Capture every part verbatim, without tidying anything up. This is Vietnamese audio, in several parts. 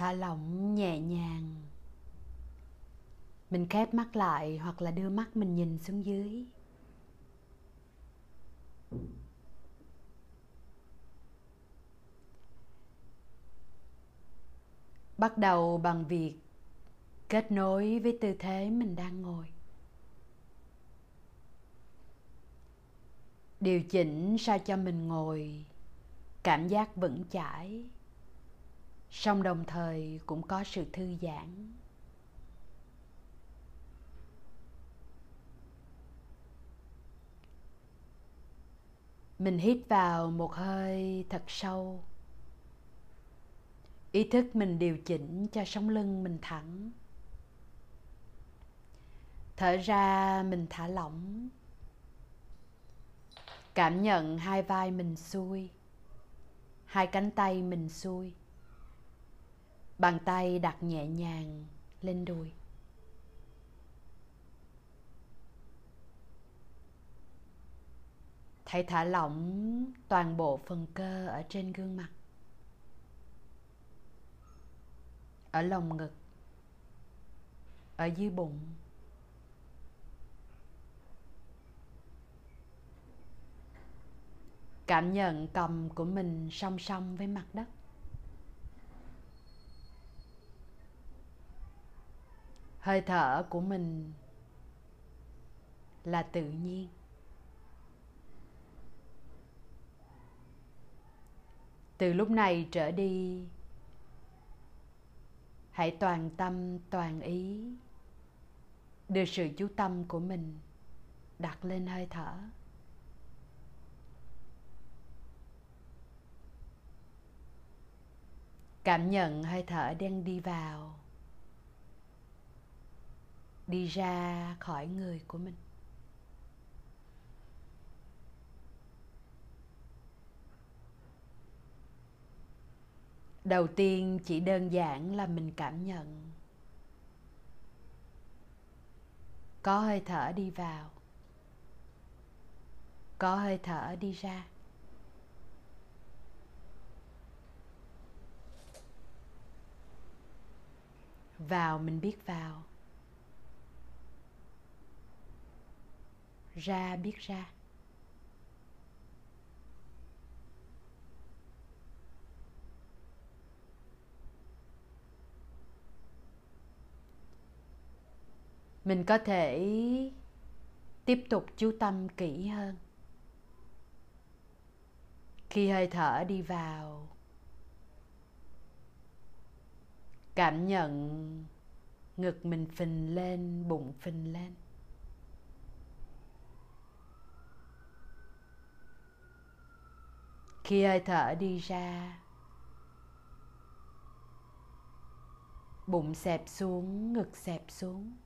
thả lỏng nhẹ nhàng. Mình khép mắt lại hoặc là đưa mắt mình nhìn xuống dưới. Bắt đầu bằng việc kết nối với tư thế mình đang ngồi. Điều chỉnh sao cho mình ngồi cảm giác vững chãi, song đồng thời cũng có sự thư giãn. Mình hít vào một hơi thật sâu. Ý thức mình điều chỉnh cho sống lưng mình thẳng. Thở ra mình thả lỏng. Cảm nhận hai vai mình xuôi, hai cánh tay mình xuôi. Bàn tay đặt nhẹ nhàng lên đùi. Hãy thả lỏng toàn bộ phần cơ ở trên gương mặt, ở lồng ngực, ở dưới bụng. Cảm nhận cằm của mình song song với mặt đất. Hơi thở của mình là tự nhiên. Từ lúc này trở đi, hãy toàn tâm toàn ý đưa sự chú tâm của mình đặt lên hơi thở. Cảm nhận hơi thở đang đi vào, đi ra khỏi người của mình. Đầu tiên chỉ đơn giản là mình cảm nhận. Có hơi thở đi vào, có hơi thở đi ra. Vào mình biết vào, ra biết ra. Mình có thể tiếp tục chú tâm kỹ hơn. Khi hơi thở đi vào, cảm nhận ngực mình phình lên, bụng phình lên. Khi hơi thở đi ra, bụng xẹp xuống, ngực xẹp xuống.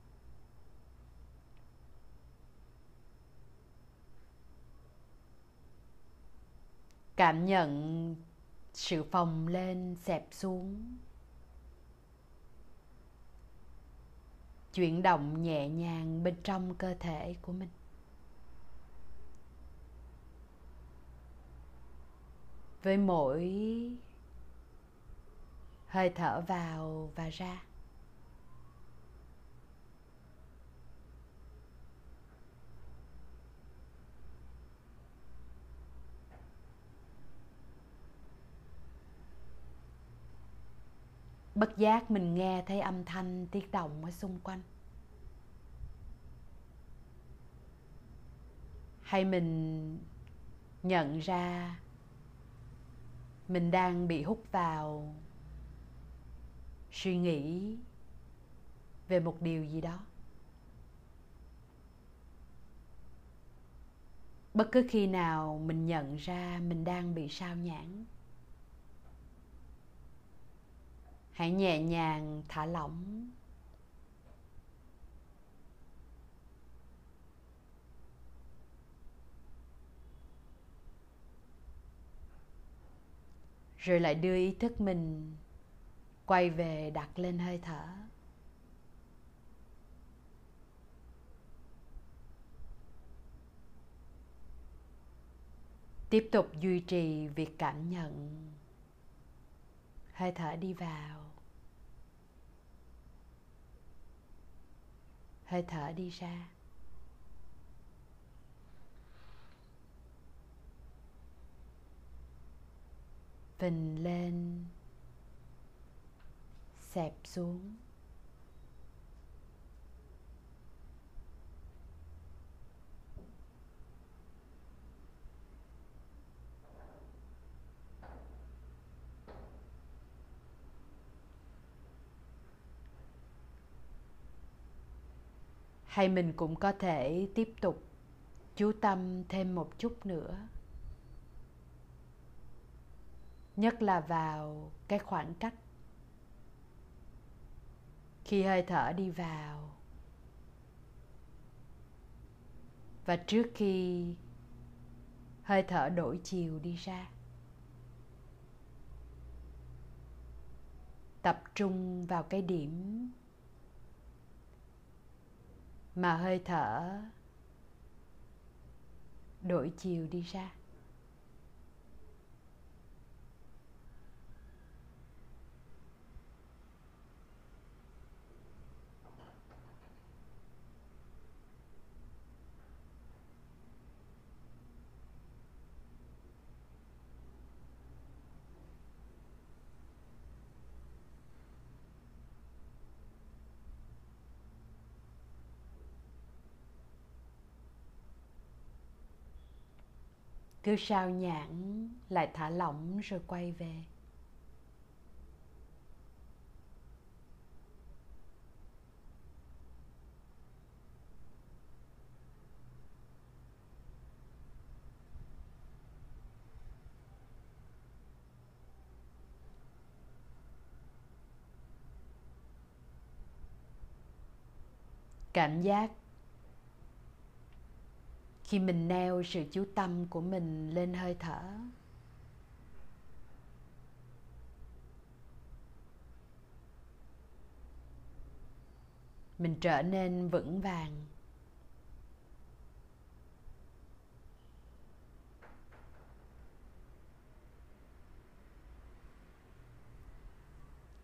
Cảm nhận sự phồng lên, xẹp xuống. Chuyển động nhẹ nhàng bên trong cơ thể của mình. Với mỗi hơi thở vào và ra, bất giác mình nghe thấy âm thanh tiếng động ở xung quanh. Hay mình nhận ra mình đang bị hút vào suy nghĩ về một điều gì đó. Bất cứ khi nào mình nhận ra mình đang bị sao nhãng, hãy nhẹ nhàng thả lỏng. Rồi lại đưa ý thức mình quay về đặt lên hơi thở. Tiếp tục duy trì việc cảm nhận hơi thở đi vào, hơi thở đi ra. Phình lên, xẹp xuống. Hay mình cũng có thể tiếp tục chú tâm thêm một chút nữa. Nhất là vào cái khoảng cách. Khi hơi thở đi vào và trước khi hơi thở đổi chiều đi ra. Tập trung vào cái điểm mà hơi thở đổi chiều đi ra. Cứ sao nhãn lại thả lỏng rồi quay về. Cảm giác khi mình neo sự chú tâm của mình lên hơi thở, mình trở nên vững vàng.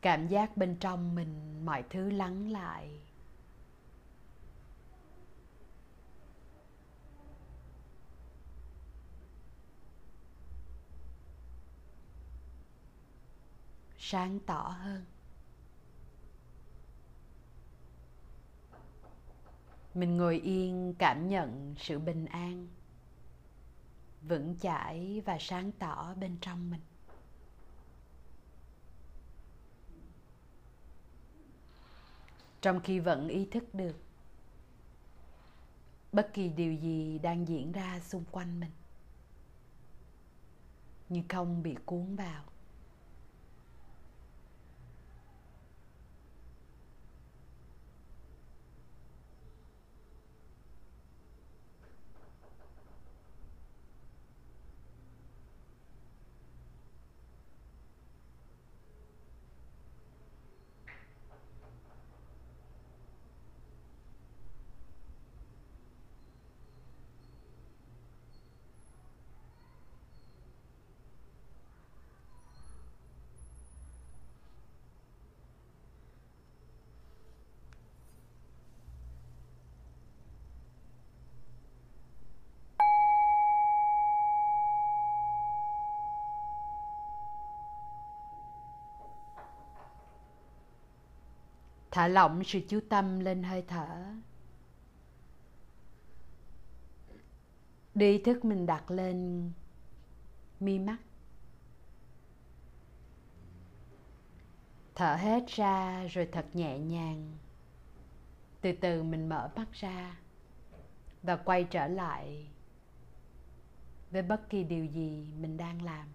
Cảm giác bên trong mình mọi thứ lắng lại. Sáng tỏ hơn. Mình ngồi yên cảm nhận sự bình an, vững chãi và sáng tỏ bên trong mình. Trong khi vẫn ý thức được bất kỳ điều gì đang diễn ra xung quanh mình, nhưng không bị cuốn vào. Thả lỏng sự chú tâm lên hơi thở. Ý thức mình đặt lên mi mắt. Thở hết ra rồi thật nhẹ nhàng. Từ từ mình mở mắt ra và quay trở lại với bất kỳ điều gì mình đang làm.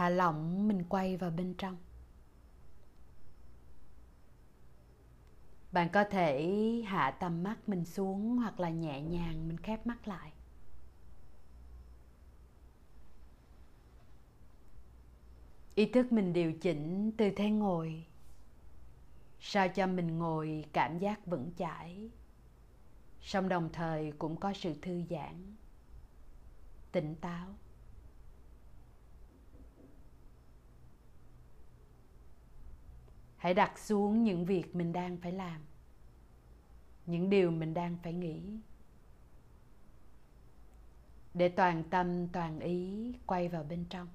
Thả lỏng mình quay vào bên trong. Bạn có thể hạ tầm mắt mình xuống hoặc là nhẹ nhàng mình khép mắt lại. Ý thức mình điều chỉnh tư thế ngồi, sao cho mình ngồi cảm giác vững chãi, song đồng thời cũng có sự thư giãn, tỉnh táo. Hãy đặt xuống những việc mình đang phải làm, những điều mình đang phải nghĩ, để toàn tâm toàn ý quay vào bên trong.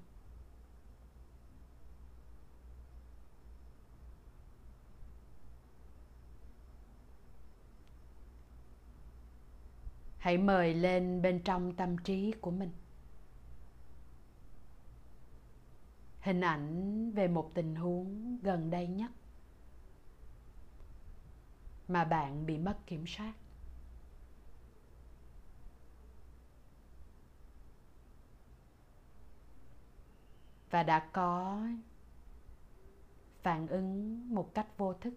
Hãy mời lên bên trong tâm trí của mình hình ảnh về một tình huống gần đây nhất mà bạn bị mất kiểm soát. Và đã có phản ứng một cách vô thức.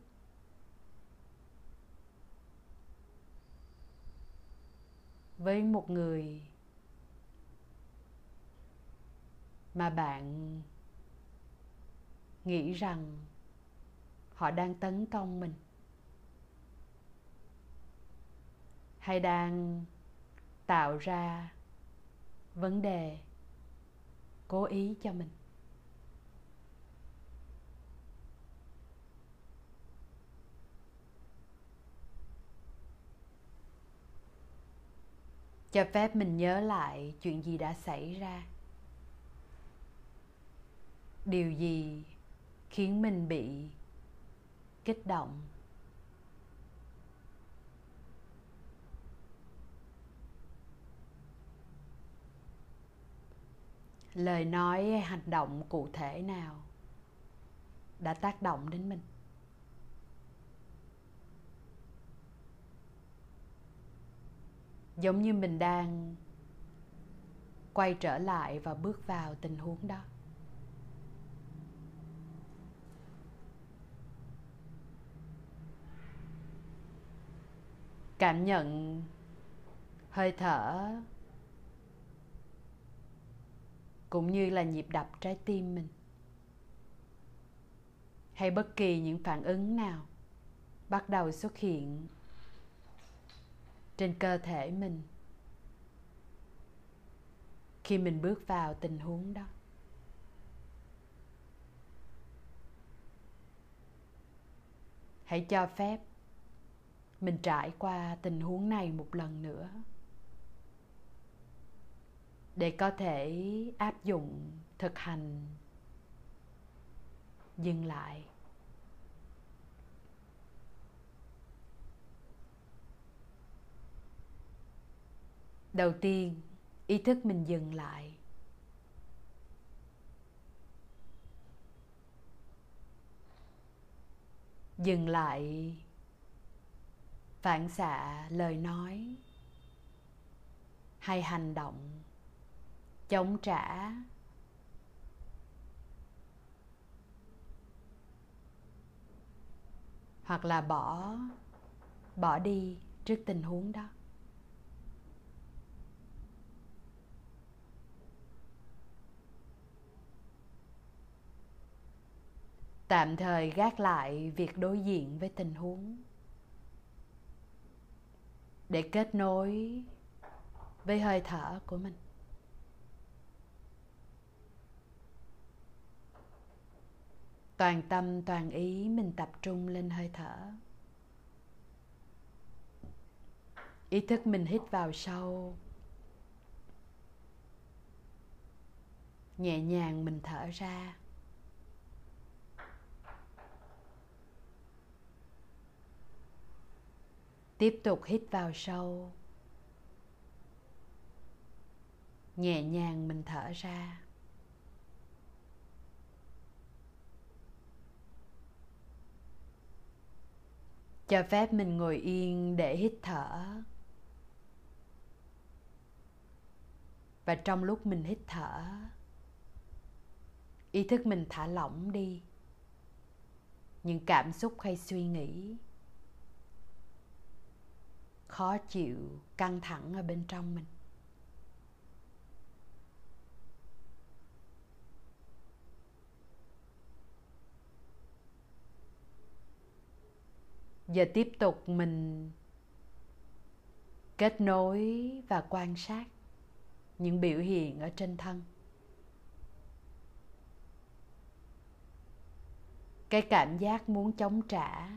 Với một người mà bạn nghĩ rằng họ đang tấn công mình, hay đang tạo ra vấn đề cố ý cho mình. Cho phép mình nhớ lại chuyện gì đã xảy ra, điều gì khiến mình bị kích động. Lời nói hay hành động cụ thể nào đã tác động đến mình. Giống như mình đang quay trở lại và bước vào tình huống đó. Cảm nhận hơi thở cũng như là nhịp đập trái tim mình, hay bất kỳ những phản ứng nào bắt đầu xuất hiện trên cơ thể mình khi mình bước vào tình huống đó. Hãy cho phép mình trải qua tình huống này một lần nữa để có thể áp dụng, thực hành, dừng lại. Đầu tiên, ý thức mình dừng lại. Dừng lại phản xạ lời nói hay hành động chống trả. Hoặc là bỏ bỏ đi trước tình huống đó. Tạm thời gác lại việc đối diện với tình huống để kết nối với hơi thở của mình. Toàn tâm toàn ý mình tập trung lên hơi thở. Ý thức mình hít vào sâu, nhẹ nhàng mình thở ra. Tiếp tục hít vào sâu, nhẹ nhàng mình thở ra. Cho phép mình ngồi yên để hít thở. Và trong lúc mình hít thở, ý thức mình thả lỏng đi những cảm xúc hay suy nghĩ khó chịu, căng thẳng ở bên trong mình. Giờ tiếp tục mình kết nối và quan sát những biểu hiện ở trên thân. Cái cảm giác muốn chống trả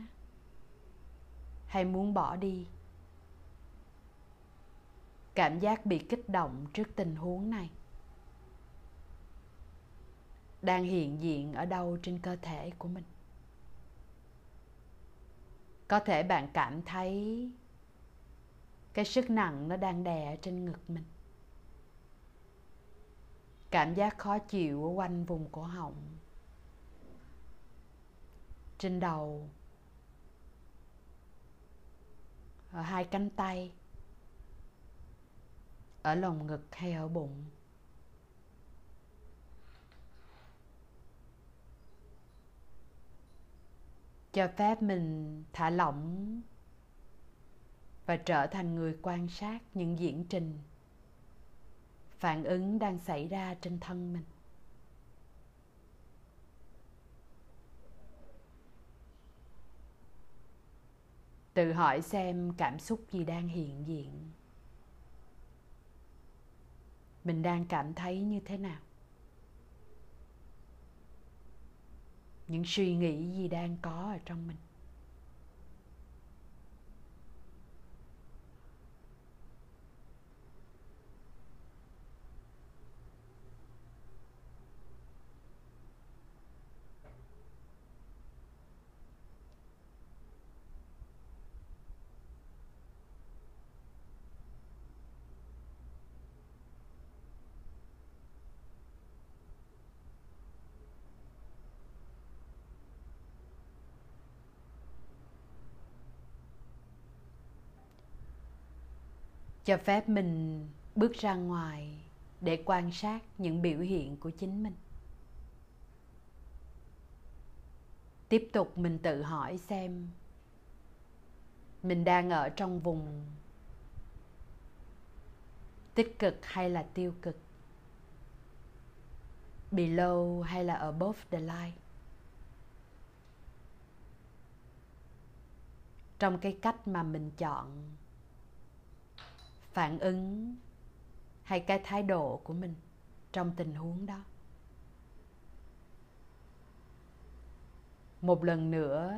hay muốn bỏ đi, cảm giác bị kích động trước tình huống này đang hiện diện ở đâu trên cơ thể của mình. Có thể bạn cảm thấy cái sức nặng nó đang đè trên ngực mình, cảm giác khó chịu ở quanh vùng cổ họng, trên đầu, ở hai cánh tay, ở lồng ngực hay ở bụng. Cho phép mình thả lỏng và trở thành người quan sát những diễn trình, phản ứng đang xảy ra trên thân mình. Tự hỏi xem cảm xúc gì đang hiện diện, mình đang cảm thấy như thế nào, những suy nghĩ gì đang có ở trong mình. Cho phép mình bước ra ngoài để quan sát những biểu hiện của chính mình. Tiếp tục mình tự hỏi xem mình đang ở trong vùng tích cực hay là tiêu cực, below hay là above the line. Trong cái cách mà mình chọn phản ứng hay cái thái độ của mình trong tình huống đó. Một lần nữa,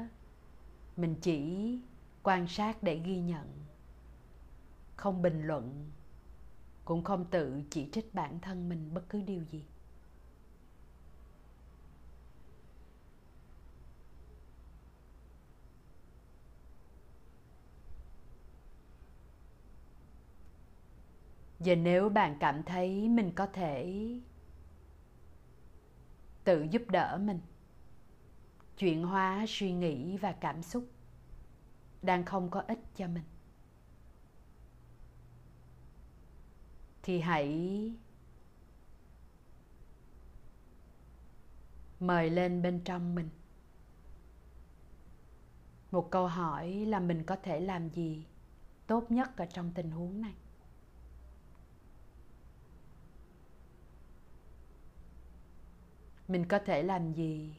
mình chỉ quan sát để ghi nhận, không bình luận, cũng không tự chỉ trích bản thân mình bất cứ điều gì. Giờ nếu bạn cảm thấy mình có thể tự giúp đỡ mình, chuyển hóa suy nghĩ và cảm xúc đang không có ích cho mình, thì hãy mời lên bên trong mình một câu hỏi là mình có thể làm gì tốt nhất ở trong tình huống này. Mình có thể làm gì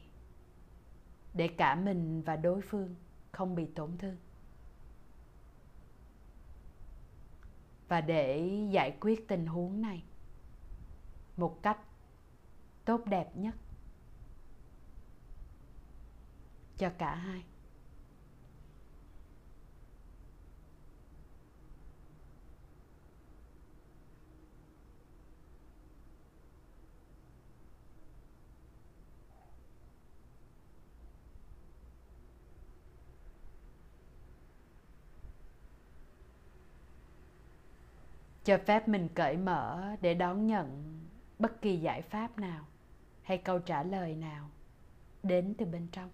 để cả mình và đối phương không bị tổn thương, và để giải quyết tình huống này một cách tốt đẹp nhất cho cả hai. Cho phép mình cởi mở để đón nhận bất kỳ giải pháp nào hay câu trả lời nào đến từ bên trong.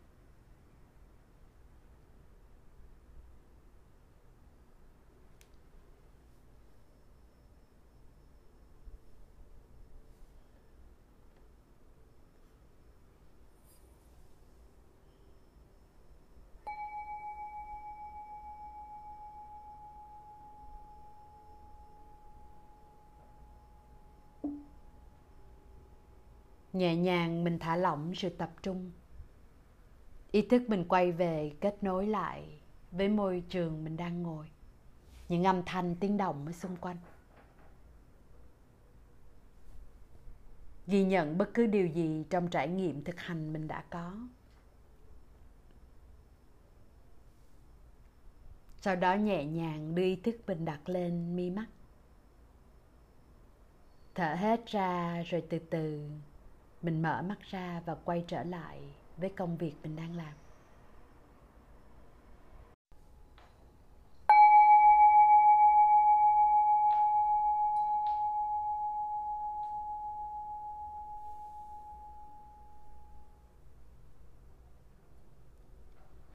Nhẹ nhàng mình thả lỏng sự tập trung. Ý thức mình quay về kết nối lại với môi trường mình đang ngồi. Những âm thanh tiếng động ở xung quanh. Ghi nhận bất cứ điều gì trong trải nghiệm thực hành mình đã có. Sau đó nhẹ nhàng đưa ý thức mình đặt lên mi mắt. Thở hết ra rồi từ từ mình mở mắt ra và quay trở lại với công việc mình đang làm.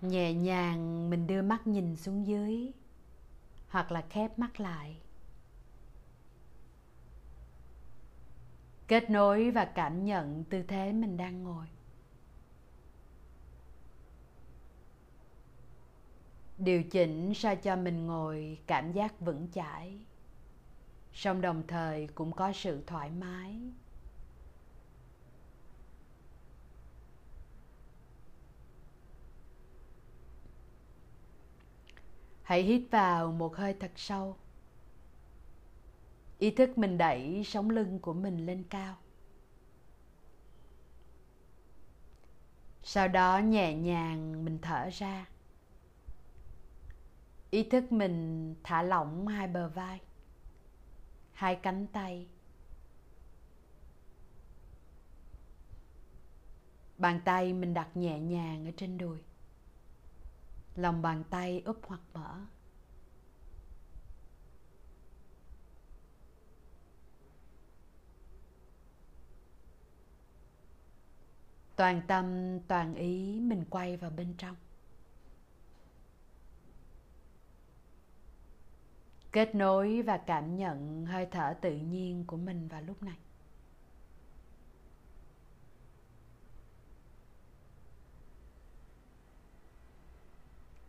Nhẹ nhàng mình đưa mắt nhìn xuống dưới hoặc là khép mắt lại. Kết nối và cảm nhận tư thế mình đang ngồi. Điều chỉnh sao cho mình ngồi cảm giác vững chãi, song đồng thời cũng có sự thoải mái. Hãy hít vào một hơi thật sâu. Ý thức mình đẩy sống lưng của mình lên cao. Sau đó nhẹ nhàng mình thở ra. Ý thức mình thả lỏng hai bờ vai, hai cánh tay. Bàn tay mình đặt nhẹ nhàng ở trên đùi. Lòng bàn tay úp hoặc mở. Toàn tâm, toàn ý mình quay vào bên trong. Kết nối và cảm nhận hơi thở tự nhiên của mình vào lúc này.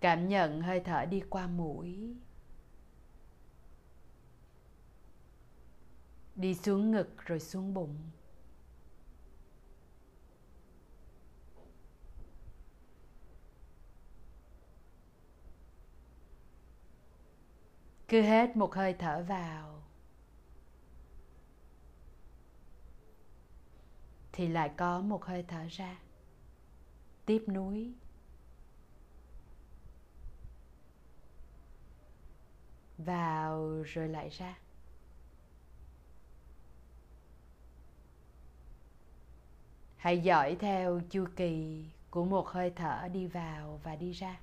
Cảm nhận hơi thở đi qua mũi, đi xuống ngực rồi xuống bụng. Cứ hết một hơi thở vào thì lại có một hơi thở ra, tiếp nối. Vào rồi lại ra. Hãy dõi theo chu kỳ của một hơi thở đi vào và đi ra.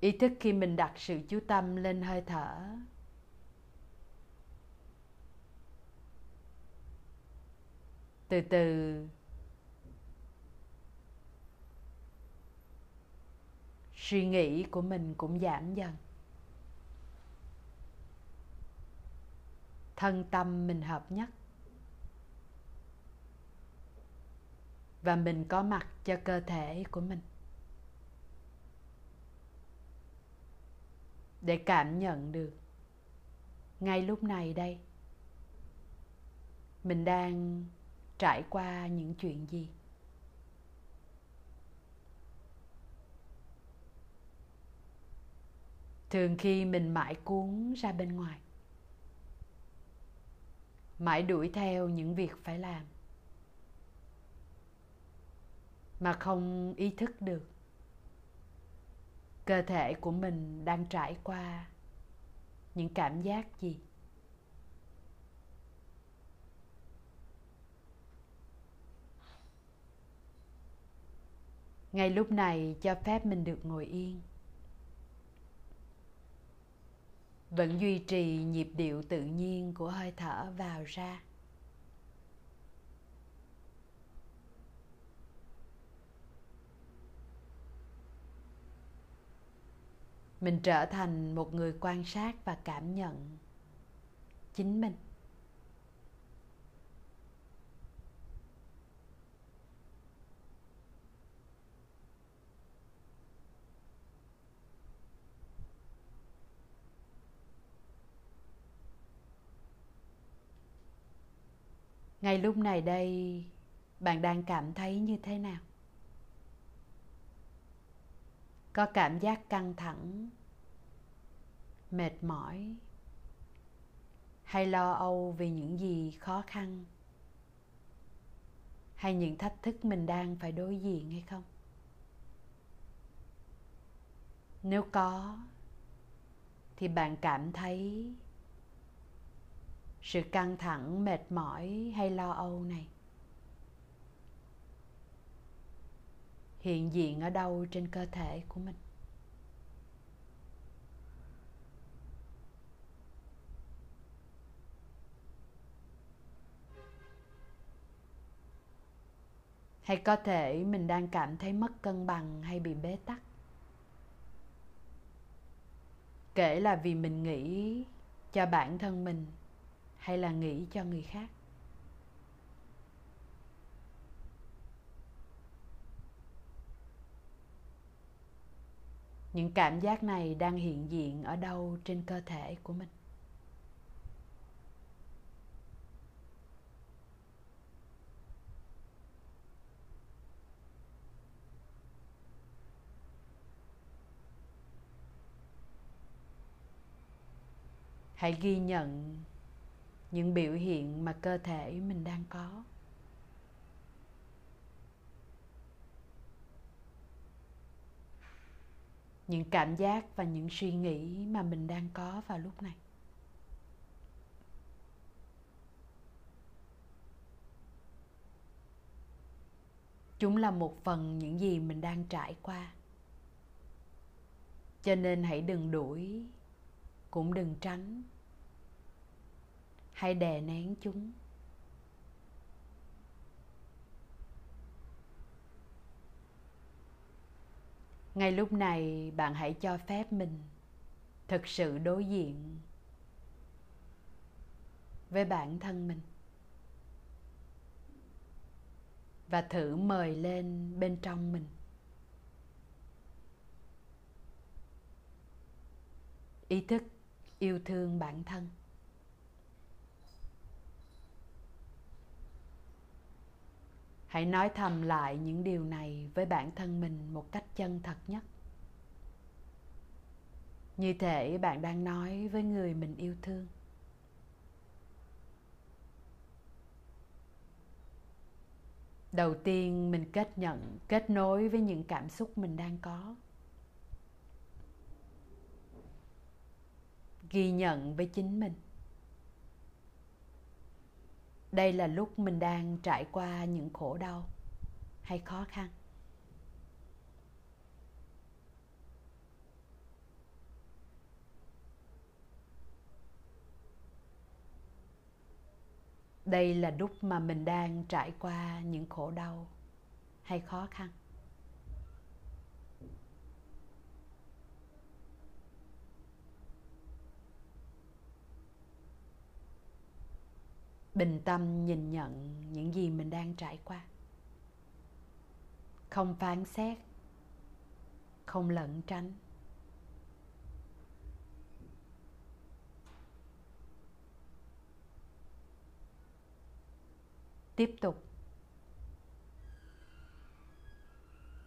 Ý thức khi mình đặt sự chú tâm lên hơi thở, từ từ suy nghĩ của mình cũng giảm dần. Thân tâm mình hợp nhất. Và mình có mặt cho cơ thể của mình. Để cảm nhận được ngay lúc này đây mình đang trải qua những chuyện gì. Thường khi mình mãi cuốn ra bên ngoài, mãi đuổi theo những việc phải làm mà không ý thức được cơ thể của mình đang trải qua những cảm giác gì. Ngay lúc này cho phép mình được ngồi yên, vẫn duy trì nhịp điệu tự nhiên của hơi thở vào ra. Mình trở thành một người quan sát và cảm nhận chính mình. Ngay lúc này đây, bạn đang cảm thấy như thế nào? Có cảm giác căng thẳng, mệt mỏi, hay lo âu vì những gì khó khăn, hay những thách thức mình đang phải đối diện hay không? Nếu có, thì bạn cảm thấy sự căng thẳng, mệt mỏi hay lo âu này hiện diện ở đâu trên cơ thể của mình? Hay có thể mình đang cảm thấy mất cân bằng hay bị bế tắc? Kể là vì mình nghĩ cho bản thân mình hay là nghĩ cho người khác. Những cảm giác này đang hiện diện ở đâu trên cơ thể của mình? Hãy ghi nhận những biểu hiện mà cơ thể mình đang có. Những cảm giác và những suy nghĩ mà mình đang có vào lúc này. Chúng là một phần những gì mình đang trải qua. Cho nên hãy đừng đuổi, cũng đừng tránh, hay đè nén chúng. Ngay lúc này, bạn hãy cho phép mình thực sự đối diện với bản thân mình và thử mời lên bên trong mình ý thức yêu thương bản thân. Hãy nói thầm lại những điều này với bản thân mình một cách chân thật nhất. Như thể bạn đang nói với người mình yêu thương. Đầu tiên mình kết nhận, kết nối với những cảm xúc mình đang có. Ghi nhận với chính mình. Đây là lúc mình đang trải qua những khổ đau hay khó khăn. Đây là lúc mà mình đang trải qua những khổ đau hay khó khăn. Bình tâm nhìn nhận những gì mình đang trải qua. Không phán xét, không lẩn tránh. Tiếp tục.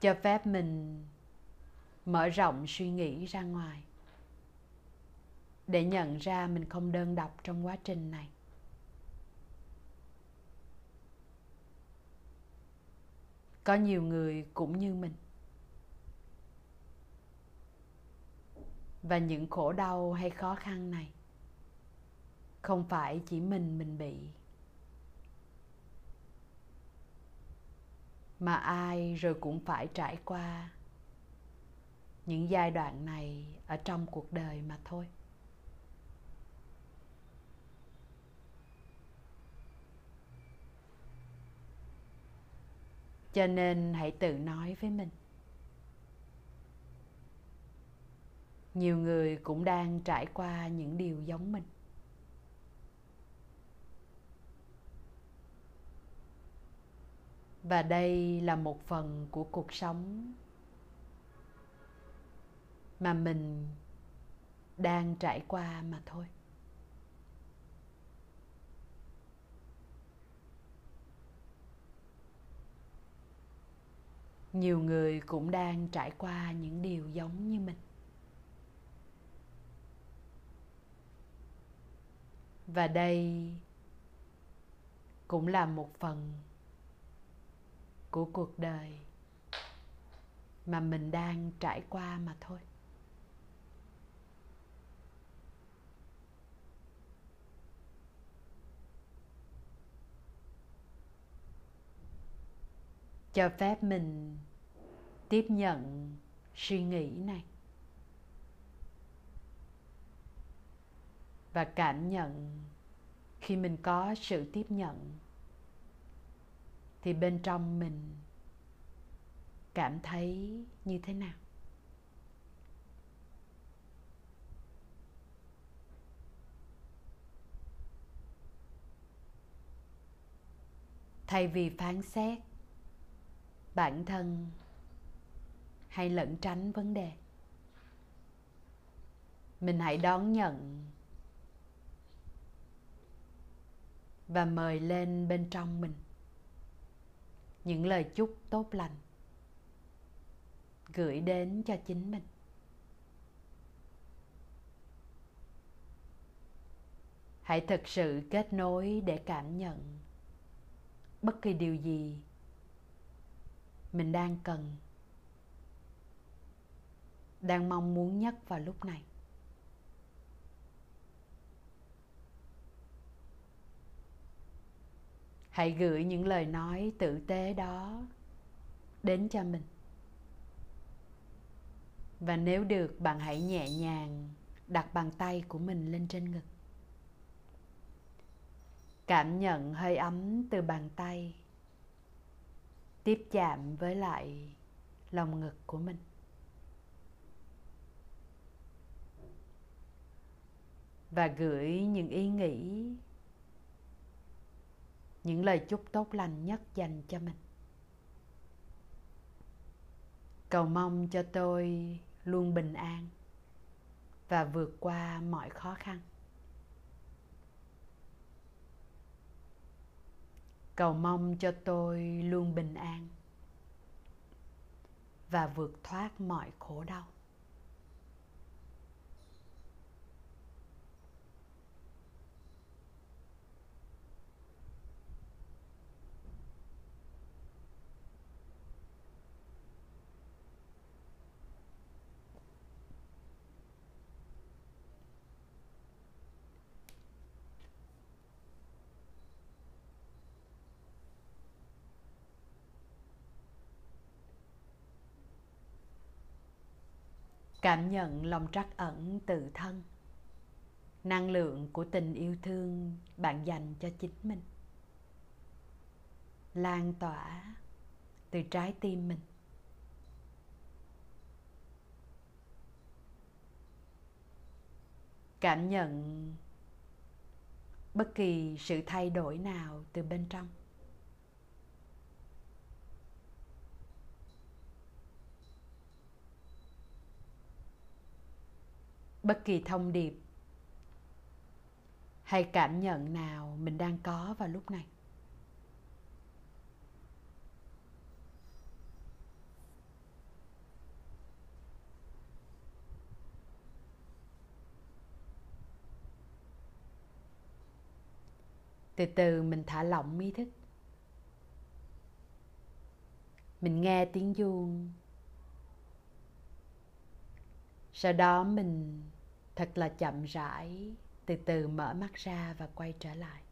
Cho phép mình mở rộng suy nghĩ ra ngoài để nhận ra mình không đơn độc trong quá trình này. Có nhiều người cũng như mình. Và những khổ đau hay khó khăn này không phải chỉ mình mình bị, mà ai rồi cũng phải trải qua những giai đoạn này ở trong cuộc đời mà thôi. Cho nên hãy tự nói với mình. Nhiều người cũng đang trải qua những điều giống mình. Và đây là một phần của cuộc sống mà mình đang trải qua mà thôi. Nhiều người cũng đang trải qua những điều giống như mình. Và đây cũng là một phần của cuộc đời mà mình đang trải qua mà thôi. Cho phép mình tiếp nhận suy nghĩ này và cảm nhận. Khi mình có sự tiếp nhận thì bên trong mình cảm thấy như thế nào? Thay vì phán xét bản thân hay lẩn tránh vấn đề, mình hãy đón nhận và mời lên bên trong mình những lời chúc tốt lành gửi đến cho chính mình. Hãy thực sự kết nối để cảm nhận bất kỳ điều gì mình đang cần, đang mong muốn nhất vào lúc này. Hãy gửi những lời nói tử tế đó đến cho mình. Và nếu được, bạn hãy nhẹ nhàng đặt bàn tay của mình lên trên ngực. Cảm nhận hơi ấm từ bàn tay tiếp chạm với lại lồng ngực của mình. Và gửi những ý nghĩ, những lời chúc tốt lành nhất dành cho mình. Cầu mong cho tôi luôn bình an và vượt qua mọi khó khăn. Cầu mong cho tôi luôn bình an và vượt thoát mọi khổ đau. Cảm nhận lòng trắc ẩn tự thân, năng lượng của tình yêu thương bạn dành cho chính mình, lan tỏa từ trái tim mình. Cảm nhận bất kỳ sự thay đổi nào từ bên trong. Bất kỳ thông điệp hay cảm nhận nào mình đang có vào lúc này. Từ từ mình thả lỏng ý thức. Mình nghe tiếng chuông. Sau đó mình thật là chậm rãi, từ từ mở mắt ra và quay trở lại.